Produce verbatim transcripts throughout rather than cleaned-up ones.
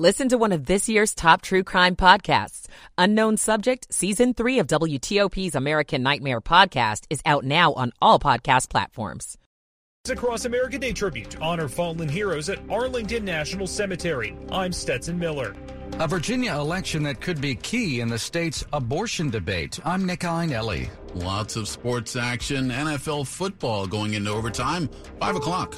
Listen to one of this year's top true crime podcasts. Unknown Subject, Season three of W T O P's American Nightmare Podcast is out now on all podcast platforms. Wreaths Across America Day tribute to honor fallen heroes at Arlington National Cemetery. I'm Stetson Miller. A Virginia election that could be key in the state's abortion debate. I'm Nick Einelli. Lots of sports action, N F L football going into overtime, five o'clock.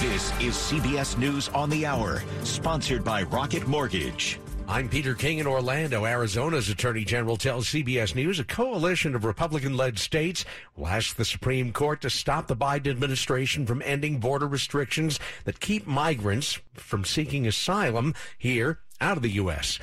This is C B S News on the Hour, sponsored by Rocket Mortgage. I'm Peter King in Orlando. Arizona's Attorney General tells C B S News a coalition of Republican-led states will ask the Supreme Court to stop the Biden administration from ending border restrictions that keep migrants from seeking asylum here out of the U S.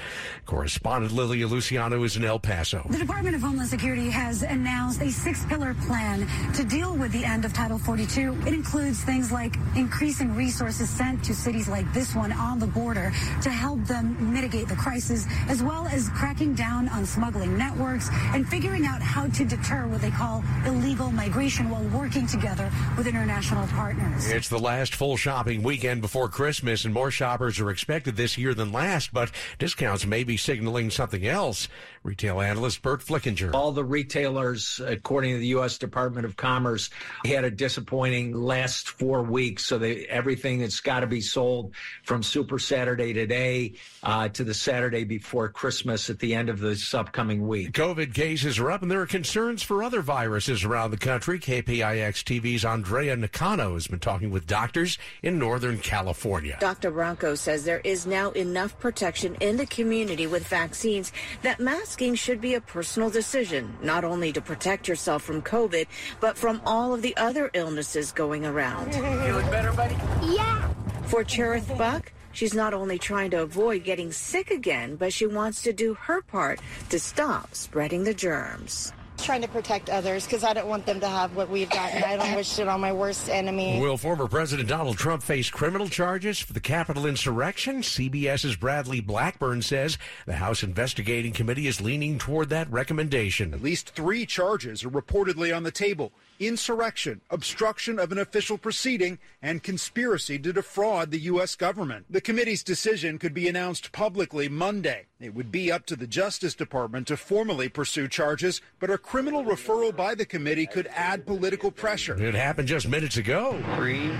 Correspondent Lilia Luciano is in El Paso. The Department of Homeland Security has announced a six-pillar plan to deal with the end of Title forty-two. It includes things like increasing resources sent to cities like this one on the border to help them mitigate the crisis, as well as cracking down on smuggling networks and figuring out how to deter what they call illegal migration while working together with international partners. It's the last full shopping weekend before Christmas, and more shoppers are expected this year than last, but discounts may be signaling something else. Retail analyst Bert Flickinger. All the retailers, according to the U S Department of Commerce, had a disappointing last four weeks. So they, everything that's got to be sold from Super Saturday today uh, to the Saturday before Christmas at the end of this upcoming week. COVID cases are up, and there are concerns for other viruses around the country. K P I X T V's Andrea Nakano has been talking with doctors in Northern California. Doctor Bronco says there is now enough protection in the community with vaccines that masking should be a personal decision, not only to protect yourself from COVID, but from all of the other illnesses going around. Feeling better, buddy? Yeah. For Cherith Buck, she's not only trying to avoid getting sick again, but she wants to do her part to stop spreading the germs. Trying to protect others because I don't want them to have what we've gotten. I don't wish it on my worst enemy. Will former President Donald Trump face criminal charges for the Capitol insurrection? CBS's Bradley Blackburn says the House Investigating Committee is leaning toward that recommendation. At least three charges are reportedly on the table: insurrection, obstruction of an official proceeding, and conspiracy to defraud the U S government. The committee's decision could be announced publicly Monday. It would be up to the Justice Department to formally pursue charges, but a criminal referral by the committee could add political pressure. It happened just minutes ago. Three,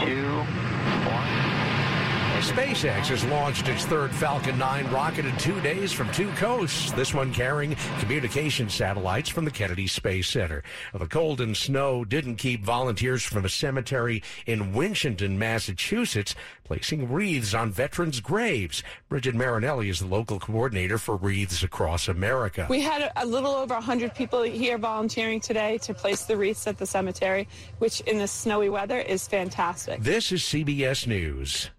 two, one. SpaceX has launched its third Falcon nine rocket in two days from two coasts, this one carrying communication satellites from the Kennedy Space Center. The cold and snow didn't keep volunteers from a cemetery in Winchendon, Massachusetts, placing wreaths on veterans' graves. Bridget Marinelli is the local coordinator for Wreaths Across America. We had a little over one hundred people here volunteering today to place the wreaths at the cemetery, which in this snowy weather is fantastic. This is C B S News.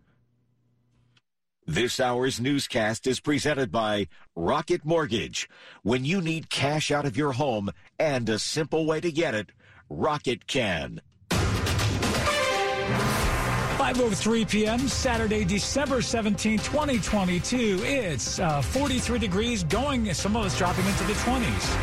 This hour's newscast is presented by Rocket Mortgage. When you need cash out of your home and a simple way to get it, Rocket can. five oh three p.m. Saturday, December seventeenth, twenty twenty-two. It's uh, forty-three degrees going, some of us dropping into the twenties.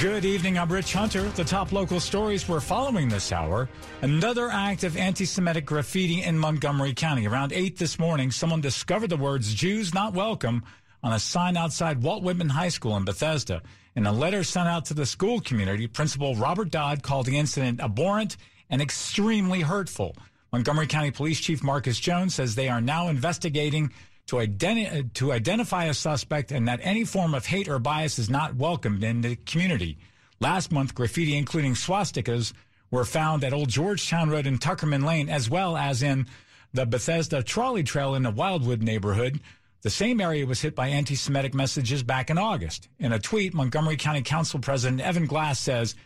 Good evening, I'm Rich Hunter. The top local stories we're following this hour. Another act of anti-Semitic graffiti in Montgomery County. Around eight this morning, someone discovered the words "Jews not welcome" on a sign outside Walt Whitman High School in Bethesda. In a letter sent out to the school community, Principal Robert Dodd called the incident abhorrent and extremely hurtful. Montgomery County Police Chief Marcus Jones says they are now investigating To, identi- to identify a suspect and that any form of hate or bias is not welcomed in the community. Last month, graffiti, including swastikas, were found at Old Georgetown Road and Tuckerman Lane, as well as in the Bethesda Trolley Trail in the Wildwood neighborhood. The same area was hit by anti-Semitic messages back in August. In a tweet, Montgomery County Council President Evan Glass says,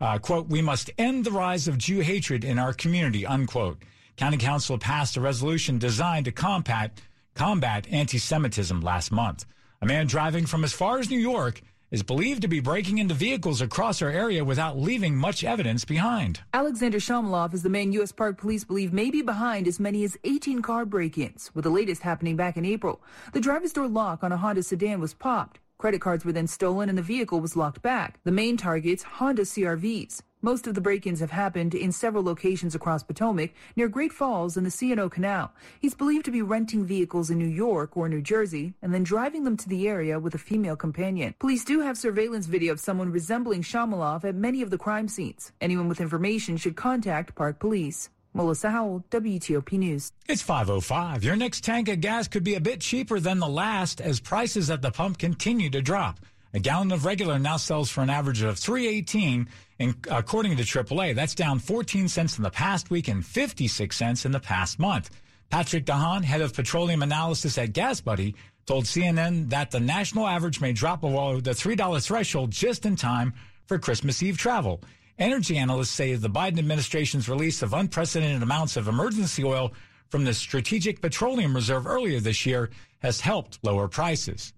uh, quote, "We must end the rise of Jew hatred in our community," unquote. County Council passed a resolution designed to combat combat anti-Semitism last month. A man driving from as far as New York is believed to be breaking into vehicles across our area without leaving much evidence behind. Alexander Shamalov is the man U S. Park Police believe may be behind as many as eighteen car break-ins, with the latest happening back in April. The driver's door lock on a Honda sedan was popped. Credit cards were then stolen and the vehicle was locked back. The main targets, Honda C R Vs. Most of the break-ins have happened in several locations across Potomac, near Great Falls and the C and O Canal. He's believed to be renting vehicles in New York or New Jersey and then driving them to the area with a female companion. Police do have surveillance video of someone resembling Shamalov at many of the crime scenes. Anyone with information should contact Park Police. Melissa Howell, W T O P News. It's five oh five. Your next tank of gas could be a bit cheaper than the last as prices at the pump continue to drop. A gallon of regular now sells for an average of three eighteen, and according to triple A. That's down fourteen cents in the past week and fifty-six cents in the past month. Patrick Dahan, head of petroleum analysis at Gas Buddy, told C N N that the national average may drop below the three dollar threshold just in time for Christmas Eve travel. Energy analysts say the Biden administration's release of unprecedented amounts of emergency oil from the Strategic Petroleum Reserve earlier this year has helped lower prices.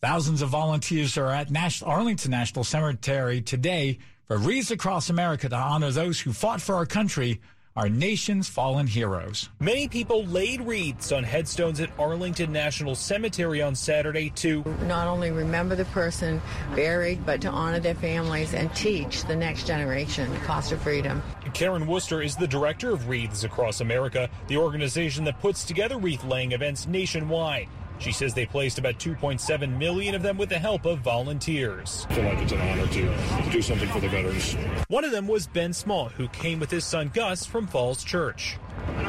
Thousands of volunteers are at Arlington National Cemetery today for Wreaths Across America to honor those who fought for our country, our nation's fallen heroes. Many people laid wreaths on headstones at Arlington National Cemetery on Saturday to not only remember the person buried, but to honor their families and teach the next generation the cost of freedom. Karen Worcester is the director of Wreaths Across America, the organization that puts together wreath-laying events nationwide. She says they placed about two point seven million of them with the help of volunteers. I feel like it's an honor to, to do something for the veterans. One of them was Ben Small, who came with his son Gus from Falls Church.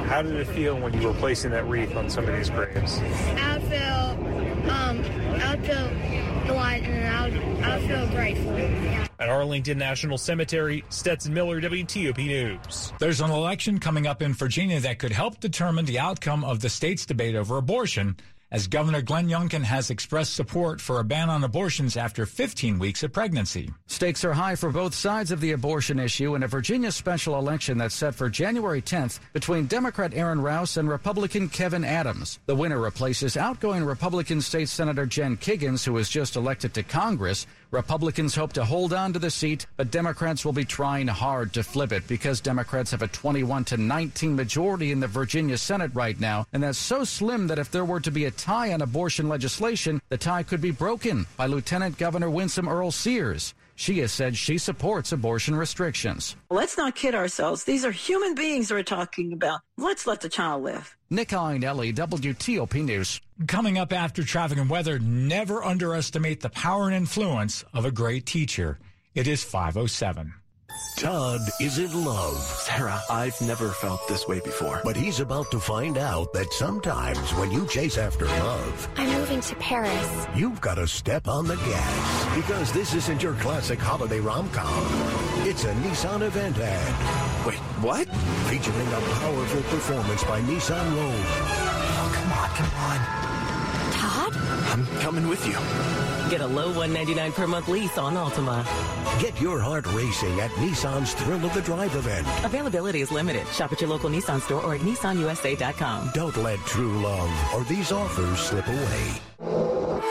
How did it feel when you were placing that wreath on some of these graves? I feel, um, I feel delighted and I, I feel grateful. Yeah. At Arlington National Cemetery, Stetson Miller, W T O P News. There's an election coming up in Virginia that could help determine the outcome of the state's debate over abortion, as Governor Glenn Youngkin has expressed support for a ban on abortions after fifteen weeks of pregnancy. Stakes are high for both sides of the abortion issue in a Virginia special election that's set for January tenth between Democrat Aaron Rouse and Republican Kevin Adams. The winner replaces outgoing Republican State Senator Jen Kiggins, who was just elected to Congress. Republicans hope to hold on to the seat, but Democrats will be trying hard to flip it because Democrats have a twenty-one to nineteen majority in the Virginia Senate right now, and that's so slim that if there were to be a tie on abortion legislation, the tie could be broken by Lieutenant Governor Winsome Earl Sears. She has said she supports abortion restrictions. Let's not kid ourselves. These are human beings we're talking about. Let's let the child live. Nick Einelli, W T O P News. Coming up after traffic and weather, never underestimate the power and influence of a great teacher. It is five oh seven. Todd is in love. Sarah, I've never felt this way before. But he's about to find out that sometimes when you chase after love... I'm moving to Paris. You've got to step on the gas, because this isn't your classic holiday rom-com. It's a Nissan event ad. Wait, what? Featuring a powerful performance by Nissan Rogue. Oh, come on, come on. Todd? I'm coming with you. Get a low one ninety-nine per month lease on Altima. Get your heart racing at Nissan's Thrill of the Drive event. Availability is limited. Shop at your local Nissan store or at Nissan U S A dot com. Don't let true love or these offers slip away.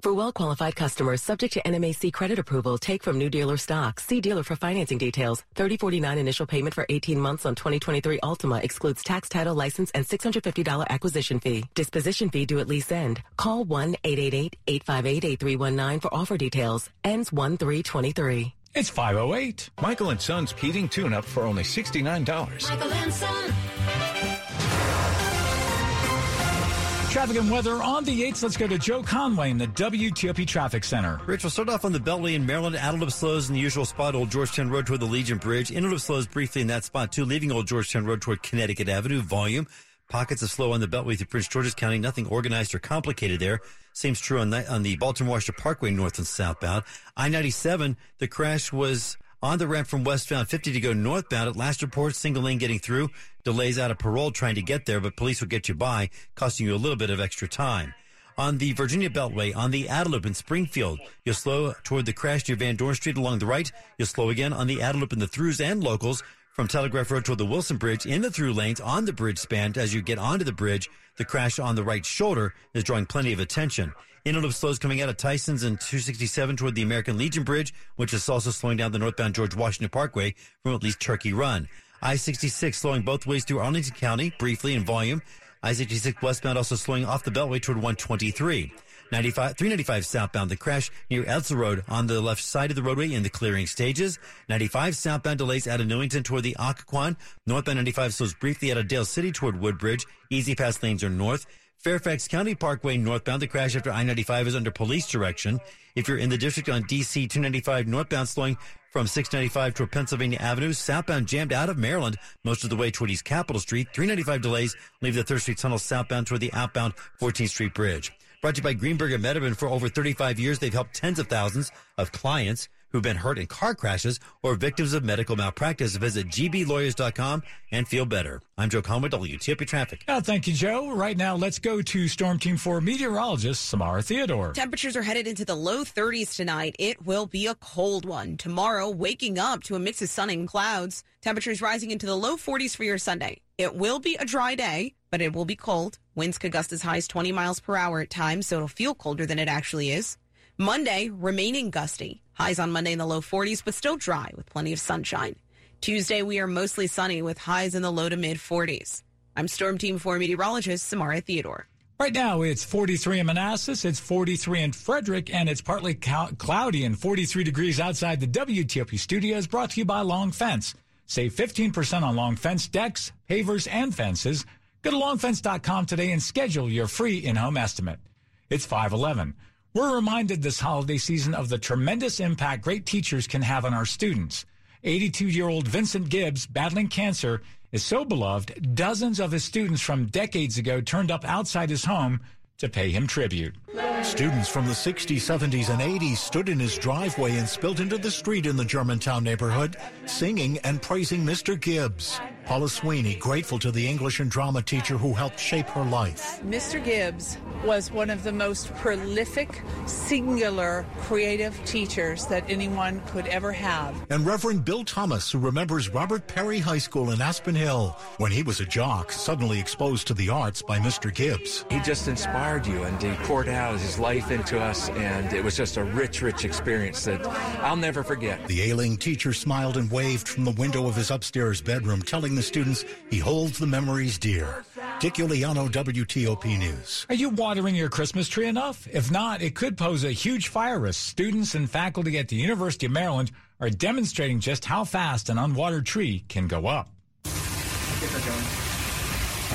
For well-qualified customers, subject to N M A C credit approval, take from new dealer stock. See dealer for financing details. thirty forty-nine initial payment for eighteen months on twenty twenty-three Altima excludes tax, title, license, and six hundred fifty dollars acquisition fee. Disposition fee due at lease end. Call one eight eight eight, eight five eight, eight three one nine for offer details. Ends one three twenty-three. It's five oh eight. Michael and Son's heating tune-up for only sixty-nine dollars. Michael and Son. Traffic and weather on the eighth. Let's go to Joe Conway in the W T O P Traffic Center. Rich, we'll start off on the Beltway in Maryland. Out of slows in the usual spot, Old Georgetown Road toward the Legion Bridge. Inward of slows briefly in that spot, too, leaving Old Georgetown Road toward Connecticut Avenue. Volume. Pockets of slow on the Beltway through Prince George's County. Nothing organized or complicated there. Seems true on the, on the Baltimore-Washington Parkway north and southbound. I ninety-seven, the crash was on the ramp from westbound fifty to go northbound. At last report, single lane getting through. Delays out of parole trying to get there, but police will get you by, costing you a little bit of extra time. On the Virginia Beltway, on the Adaloup in Springfield, you'll slow toward the crash near Van Dorn Street along the right. You'll slow again on the Adaloup in the throughs and locals from Telegraph Road toward the Wilson Bridge in the through lanes on the bridge span. As you get onto the bridge, the crash on the right shoulder is drawing plenty of attention. Inland of slows coming out of Tysons and two sixty-seven toward the American Legion Bridge, which is also slowing down the northbound George Washington Parkway from at least Turkey Run. I sixty-six slowing both ways through Arlington County, briefly in volume. I sixty-six westbound also slowing off the Beltway toward one twenty-three. ninety-five, three ninety-five southbound, the crash near Edsel Road on the left side of the roadway in the clearing stages. ninety-five southbound delays out of Newington toward the Occoquan. Northbound ninety-five slows briefly out of Dale City toward Woodbridge. Easy pass lanes are north. Fairfax County Parkway northbound, the crash after I ninety-five is under police direction. If you're in the district on D C two ninety-five northbound, slowing from six ninety-five toward Pennsylvania Avenue, southbound jammed out of Maryland most of the way toward East Capitol Street. three ninety-five delays leave the third Street Tunnel southbound toward the outbound fourteenth Street Bridge. Brought to you by Greenberg and Medevin. For over thirty-five years, they've helped tens of thousands of clients who've been hurt in car crashes or victims of medical malpractice. Visit g b lawyers dot com and feel better. I'm Joe Conway, W T O P Traffic. Oh, thank you, Joe. Right now, let's go to Storm Team four meteorologist Samara Theodore. Temperatures are headed into the low thirties tonight. It will be a cold one. Tomorrow, waking up to a mix of sun and clouds. Temperatures rising into the low forties for your Sunday. It will be a dry day, but it will be cold. Winds could gust as high as twenty miles per hour at times, so it'll feel colder than it actually is. Monday, remaining gusty. Highs on Monday in the low forties, but still dry with plenty of sunshine. Tuesday, we are mostly sunny with highs in the low to mid forties. I'm Storm Team four meteorologist Samara Theodore. Right now, it's forty-three in Manassas, it's forty-three in Frederick, and it's partly cloudy and forty-three degrees outside the W T O P studios, brought to you by Long Fence. Save fifteen percent on Long Fence decks, pavers, and fences. Go to long fence dot com today and schedule your free in-home estimate. It's five eleven. We're reminded this holiday season of the tremendous impact great teachers can have on our students. eighty-two-year-old Vincent Gibbs, battling cancer, is so beloved, dozens of his students from decades ago turned up outside his home to pay him tribute. Students from the sixties, seventies, and eighties stood in his driveway and spilled into the street in the Germantown neighborhood, singing and praising Mister Gibbs. Paula Sweeney, grateful to the English and drama teacher who helped shape her life. Mister Gibbs was one of the most prolific, singular, creative teachers that anyone could ever have. And Reverend Bill Thomas, who remembers Robert Perry High School in Aspen Hill, when he was a jock, suddenly exposed to the arts by Mister Gibbs. He just inspired you, and he poured out his life into us, and it was just a rich, rich experience that I'll never forget. The ailing teacher smiled and waved from the window of his upstairs bedroom, telling the students he holds the memories dear. Dick Iuliano, W T O P News. Are you watering your Christmas tree enough? If not, it could pose a huge fire risk. Students and faculty at the University of Maryland are demonstrating just how fast an unwatered tree can go up.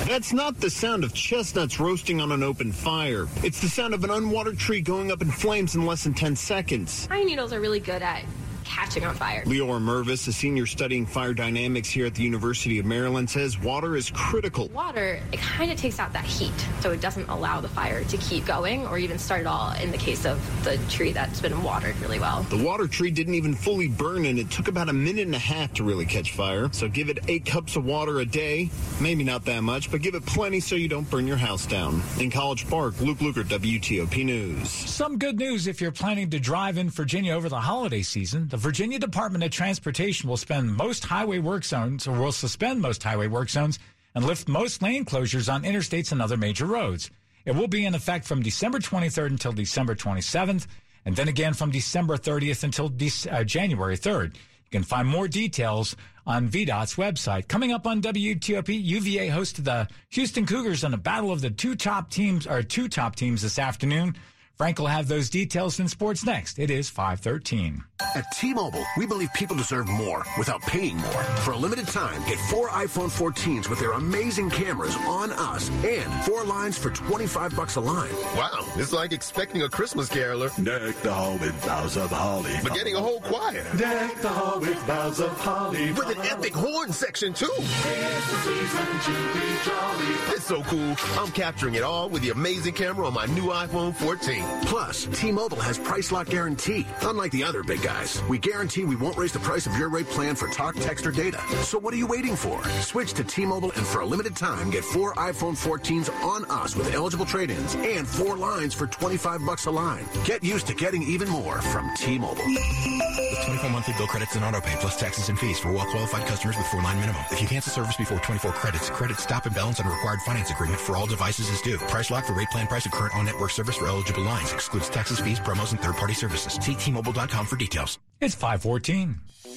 That's not the sound of chestnuts roasting on an open fire. It's the sound of an unwatered tree going up in flames in less than ten seconds. Pine needles are really good at catching on fire. Leora Mervis, a senior studying fire dynamics here at the University of Maryland, says water is critical. Water, it kind of takes out that heat, so it doesn't allow the fire to keep going or even start at all in the case of the tree that's been watered really well. The water tree didn't even fully burn, and it took about a minute and a half to really catch fire. So give it eight cups of water a day. Maybe not that much, but give it plenty so you don't burn your house down. In College Park, Luke Luker, W T O P News. Some good news if you're planning to drive in Virginia over the holiday season. The Virginia Department of Transportation will spend most highway work zones, or will suspend most highway work zones, and lift most lane closures on interstates and other major roads. It will be in effect from December twenty-third until December twenty-seventh, and then again from December thirtieth until De- uh, January third. You can find more details on V DOT's website. Coming up on W T O P, U V A hosted the Houston Cougars in a battle of the two top teams, or two top teams this afternoon. Frank will have those details in sports next. It is five thirteen. At T-Mobile, we believe people deserve more without paying more. For a limited time, get four iPhone fourteens with their amazing cameras on us and four lines for twenty-five bucks a line. Wow, it's like expecting a Christmas caroler. Deck the hall with boughs of holly. But getting a whole choir. Deck the hall with boughs of holly. With an epic horn section, too. It's the season to be jolly. It's so cool. I'm capturing it all with the amazing camera on my new iPhone fourteen. Plus, T-Mobile has price lock guarantee. Unlike the other big guys, we guarantee we won't raise the price of your rate plan for talk, text, or data. So what are you waiting for? Switch to T-Mobile and for a limited time, get four iPhone fourteens on us with eligible trade-ins and four lines for twenty-five bucks a line. Get used to getting even more from T-Mobile. With twenty-four monthly bill credits and auto pay plus taxes and fees for well-qualified customers with four-line minimum. If you cancel service before twenty-four credits, credit stop and balance on required finance agreement for all devices is due. Price lock for rate plan price of current on-network service for eligible lines. Excludes taxes, fees, promos, and third-party services. See T Mobile dot com for details. It's five fourteen.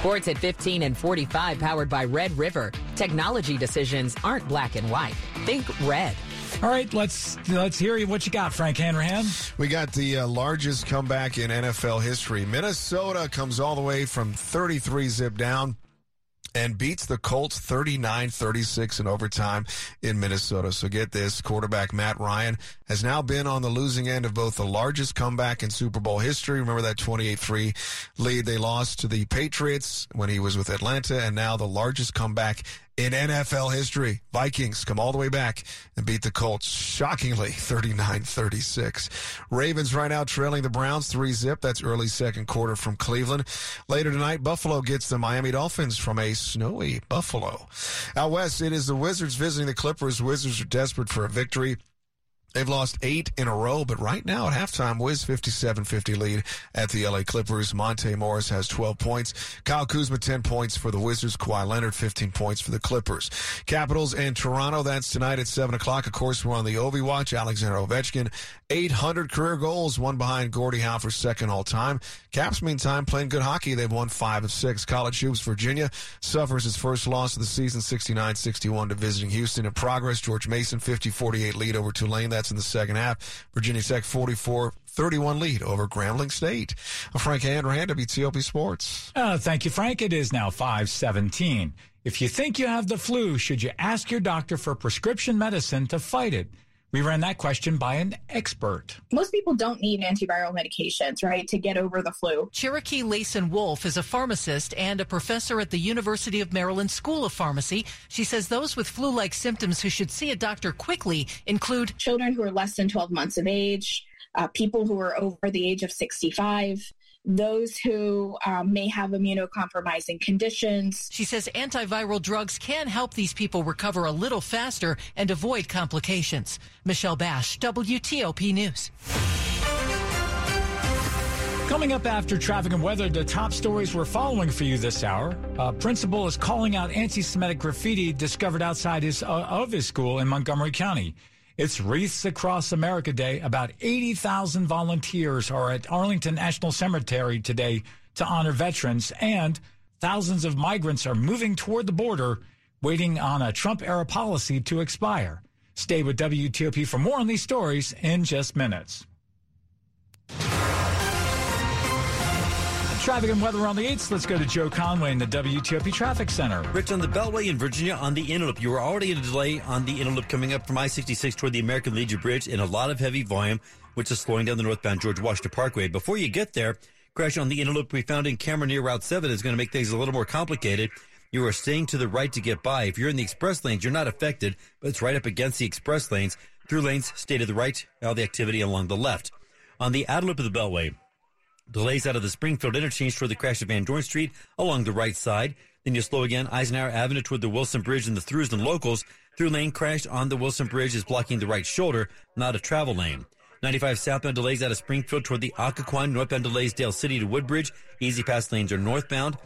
Sports at fifteen and forty-five, powered by Red River. Technology decisions aren't black and white. Think red. All right, let's let's hear what you got, Frank Hanrahan. We got the uh, largest comeback in N F L history. Minnesota comes all the way from thirty-three zip down and beats the Colts thirty-nine thirty-six in overtime in Minnesota. So get this, quarterback Matt Ryan has now been on the losing end of both the largest comeback in Super Bowl history. Remember that twenty-eight three lead they lost to the Patriots when he was with Atlanta, and now the largest comeback in N F L history. Vikings come all the way back and beat the Colts, shockingly, thirty-nine thirty-six. Ravens right now trailing the Browns three zip. That's early second quarter from Cleveland. Later tonight, Buffalo gets the Miami Dolphins from a snowy Buffalo. Out west, it is the Wizards visiting the Clippers. Wizards are desperate for a victory. They've lost eight in a row, but right now at halftime, Wiz fifty-seven fifty lead at the L A Clippers. Monte Morris has twelve points. Kyle Kuzma, ten points for the Wizards. Kawhi Leonard, fifteen points for the Clippers. Capitals and Toronto, that's tonight at seven o'clock. Of course, we're on the Ovi watch. Alexander Ovechkin, eight hundred career goals, one behind Gordie Howe for second all-time. Caps, meantime, playing good hockey. They've won five of six. College hoops, Virginia suffers its first loss of the season, sixty-nine sixty-one to visiting Houston. In progress, George Mason, fifty forty-eight lead over Tulane. That's in the second half. Virginia Tech forty-four thirty-one lead over Grambling State. I'm Frank Hanrahan, W T O P Sports. Oh, thank you, Frank. It is now five seventeen. If you think you have the flu, should you ask your doctor for prescription medicine to fight it? We ran that question by an expert. Most people don't need antiviral medications, right, to get over the flu. Cherokee Layson Wolf is a pharmacist and a professor at the University of Maryland School of Pharmacy. She says those with flu-like symptoms who should see a doctor quickly include children who are less than twelve months of age, uh, people who are over the age of sixty-five, those who um, may have immunocompromising conditions. She says antiviral drugs can help these people recover a little faster and avoid complications. Michelle Bash, W T O P News. Coming up after traffic and weather, the top stories we're following for you this hour. A principal is calling out anti-Semitic graffiti discovered outside his, uh, of his school in Montgomery County. It's Wreaths Across America Day. About eighty thousand volunteers are at Arlington National Cemetery today to honor veterans, and thousands of migrants are moving toward the border, waiting on a Trump-era policy to expire. Stay with W T O P for more on these stories in just minutes. Traffic and weather on the eights. Let's go to Joe Conway in the W T O P Traffic Center. Rich, on the Beltway in Virginia on the Interloop, you were already in a delay on the Interloop coming up from I sixty-six toward the American Legion Bridge and a lot of heavy volume, which is slowing down the northbound George Washington Parkway. Before you get there, crash on the Interloop we found in Cameron near Route seven is going to make things a little more complicated. You are staying to the right to get by. If you're in the express lanes, you're not affected, but it's right up against the express lanes. Through lanes, stay to the right, all the activity along the left. On the outer loop of the Beltway, delays out of the Springfield interchange toward the crash of Van Dorn Street along the right side. Then you slow again Eisenhower Avenue toward the Wilson Bridge and the throughs and locals. Through lane crash on the Wilson Bridge is blocking the right shoulder, not a travel lane. ninety-five southbound delays out of Springfield toward the Occoquan. Northbound delays Dale City to Woodbridge. Easy pass lanes are northbound.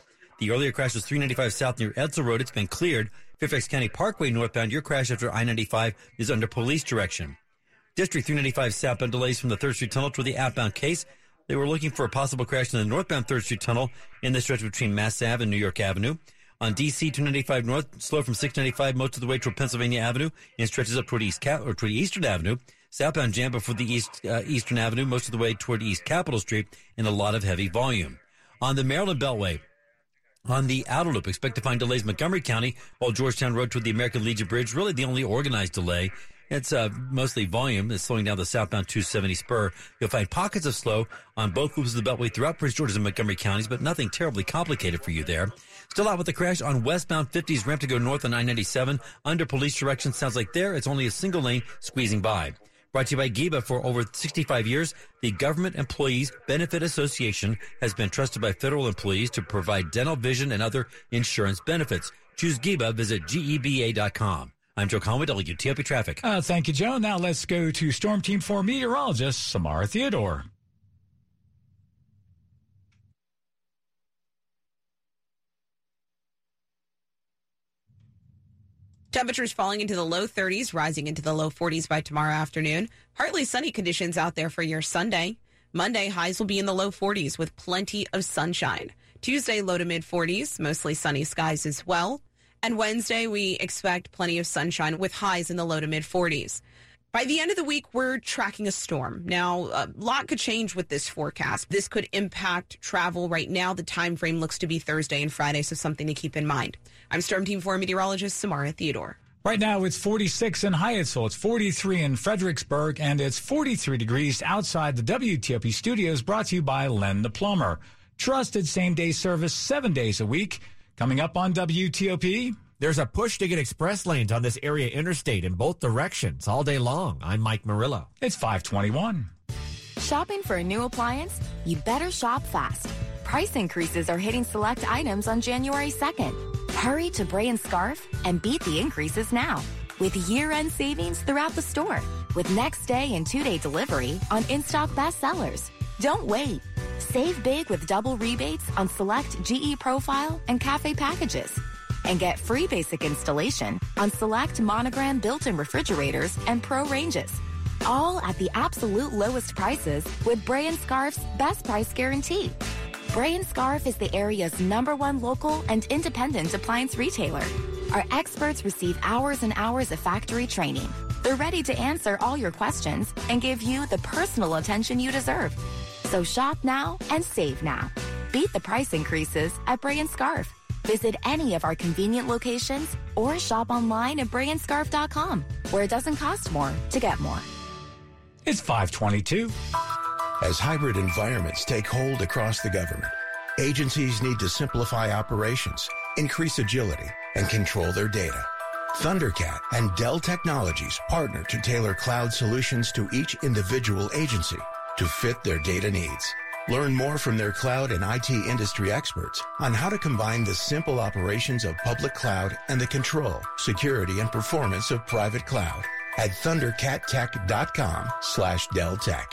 The earlier crash was three ninety-five south near Edsel Road. It's been cleared. Fairfax County Parkway northbound. Your crash after I ninety-five is under police direction. District three ninety-five southbound delays from the third street Tunnel toward the outbound Case. They were looking for a possible crash in the northbound third street Tunnel in the stretch between Mass Ave and New York Avenue. On D C two ninety-five north, slow from six ninety-five most of the way toward Pennsylvania Avenue and stretches up toward East Cap- or toward Eastern Avenue. Southbound jam before the East uh, Eastern Avenue most of the way toward East Capitol Street and a lot of heavy volume. On the Maryland Beltway, on the outer loop. Expect to find delays in Montgomery County, Old Georgetown Road toward the American Legion Bridge, really the only organized delay. It's uh, mostly volume. It's slowing down the southbound two seventy spur. You'll find pockets of slow on both loops of the Beltway throughout Prince George's and Montgomery counties, but nothing terribly complicated for you there. Still out with the crash on westbound fifties ramp to go north on I ninety-seven. Under police direction, sounds like there it's only a single lane squeezing by. Brought to you by GIBA. For over sixty-five years, the Government Employees Benefit Association has been trusted by federal employees to provide dental, vision, and other insurance benefits. Choose GIBA. Visit G E B A dot com. I'm Joe Conway, W T O P Traffic. Uh, thank you, Joe. Now let's go to Storm Team four meteorologist Samara Theodore. Temperatures falling into the low thirties, rising into the low forties by tomorrow afternoon. Partly sunny conditions out there for your Sunday. Monday, highs will be in the low forties with plenty of sunshine. Tuesday, low to mid forties, mostly sunny skies as well. And Wednesday, we expect plenty of sunshine with highs in the low to mid forties. By the end of the week, we're tracking a storm. Now, a lot could change with this forecast. This could impact travel right now. The time frame looks to be Thursday and Friday, so something to keep in mind. I'm Storm Team four meteorologist Samara Theodore. Right now, it's forty-six in Hyattsville, it's forty-three in Fredericksburg, and it's forty-three degrees outside the W T O P studios, brought to you by Len the Plumber. Trusted same-day service seven days a week. Coming up on W T O P... There's a push to get express lanes on this area interstate in both directions all day long. I'm Mike Murillo. It's five twenty-one. Shopping for a new appliance? You better shop fast. Price increases are hitting select items on January second. Hurry to Bray and Scarf and beat the increases now with year-end savings throughout the store, with next day and two-day delivery on in-stock bestsellers. Don't wait. Save big with double rebates on select G E Profile and Cafe packages, and get free basic installation on select Monogram built-in refrigerators and Pro ranges, all at the absolute lowest prices with Bray and Scarf's best price guarantee. Bray and Scarf is the area's number one local and independent appliance retailer. Our experts receive hours and hours of factory training. They're ready to answer all your questions and give you the personal attention you deserve. So shop now and save now. Beat the price increases at Bray and Scarf. Visit any of our convenient locations or shop online at bray and scarf dot com, where it doesn't cost more to get more. It's five twenty-two. As hybrid environments take hold across the government, agencies need to simplify operations, increase agility, and control their data. Thundercat and Dell Technologies partner to tailor cloud solutions to each individual agency to fit their data needs. Learn more from their cloud and I T industry experts on how to combine the simple operations of public cloud and the control, security, and performance of private cloud at thundercat tech dot com slash Dell Tech.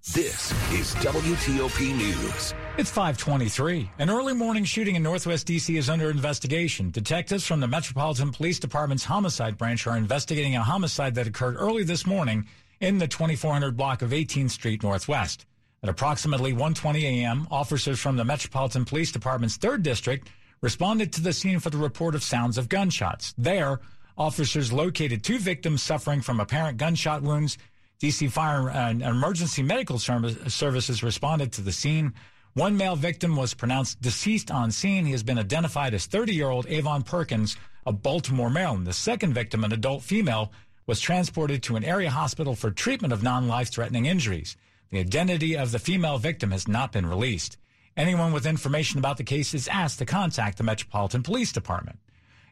This is W T O P News. It's five twenty-three. An early morning shooting in Northwest D C is under investigation. Detectives from the Metropolitan Police Department's Homicide Branch are investigating a homicide that occurred early this morning in the twenty-four hundred block of eighteenth street Northwest. At approximately one twenty a.m., officers from the Metropolitan Police Department's third district responded to the scene for the report of sounds of gunshots. There, officers located two victims suffering from apparent gunshot wounds. D C. Fire and Emergency Medical Services responded to the scene. One male victim was pronounced deceased on scene. He has been identified as thirty-year-old Avon Perkins of Baltimore, Maryland. The second victim, an adult female, was transported to an area hospital for treatment of non-life-threatening injuries. The identity of the female victim has not been released. Anyone with information about the case is asked to contact the Metropolitan Police Department.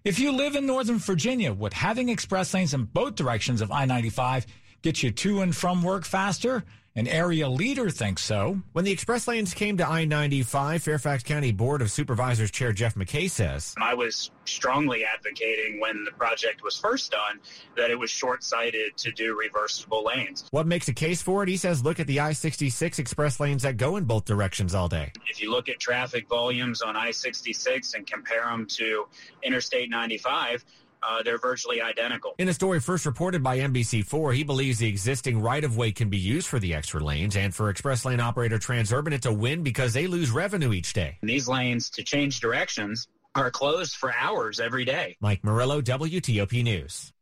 If you live in Northern Virginia, with having express lanes in both directions of I ninety-five get you to and from work faster? An area leader thinks so. When the express lanes came to I ninety-five, Fairfax County Board of Supervisors Chair Jeff McKay says, I was strongly advocating when the project was first done that it was short-sighted to do reversible lanes. What makes a case for it? He says, look at the I sixty-six express lanes that go in both directions all day. If you look at traffic volumes on I sixty-six and compare them to Interstate ninety-five, Uh, they're virtually identical. In a story first reported by N B C four, he believes the existing right-of-way can be used for the extra lanes, and for express lane operator Transurban, it's a win because they lose revenue each day. These lanes, to change directions, are closed for hours every day. Mike Murillo, W T O P News.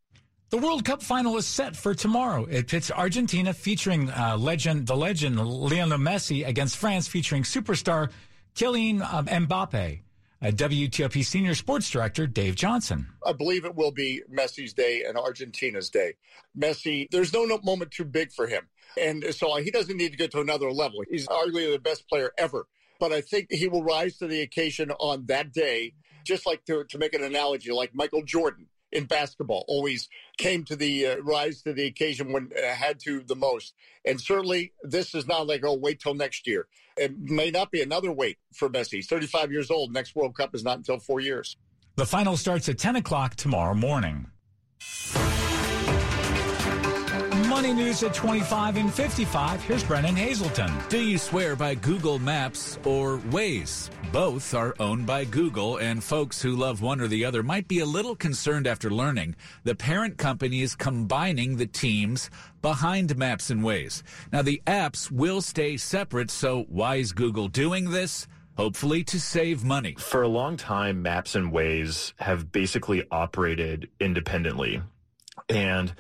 The World Cup final is set for tomorrow. It pits Argentina featuring uh, legend, the legend Lionel Messi against France featuring superstar Kylian um, Mbappe. Uh, W T O P Senior Sports Director Dave Johnson. I believe it will be Messi's day and Argentina's day. Messi, there's no, no moment too big for him. And so he doesn't need to get to another level. He's arguably the best player ever. But I think he will rise to the occasion on that day, just like to, to make an analogy, like Michael Jordan in basketball always came to the uh, rise to the occasion when uh, had to the most. And certainly this is not like, oh, wait till next year. It may not be another wait for Messi. He's thirty-five years old. Next World Cup is not until four years. The final starts at ten o'clock tomorrow morning. Money news at twenty-five and fifty-five. Here's Brennan Hazelton. Do you swear by Google Maps or Waze? Both are owned by Google, and folks who love one or the other might be a little concerned after learning the parent company is combining the teams behind Maps and Waze. Now, the apps will stay separate, so why is Google doing this? Hopefully to save money. For a long time, Maps and Waze have basically operated independently, and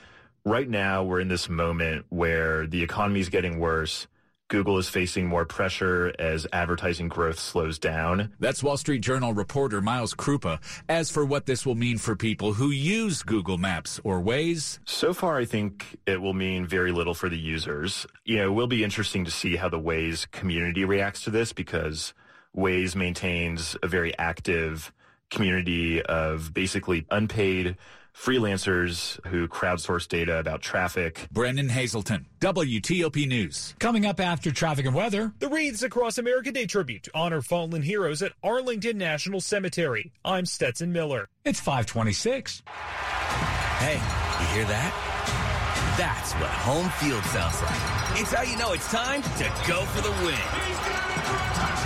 right now, we're in this moment where the economy is getting worse. Google is facing more pressure as advertising growth slows down. That's Wall Street Journal reporter Miles Krupa. As for what this will mean for people who use Google Maps or Waze, so far, I think it will mean very little for the users. You know, it will be interesting to see how the Waze community reacts to this, because Waze maintains a very active community of basically unpaid freelancers who crowdsource data about traffic. Brendan Hazelton, W T O P News. Coming up after traffic and weather, the Wreaths Across America Day tribute to honor fallen heroes at Arlington National Cemetery. I'm Stetson Miller. It's five twenty-six. Hey, you hear that? That's what home field sounds like. It's how you know it's time to go for the win. He's got it.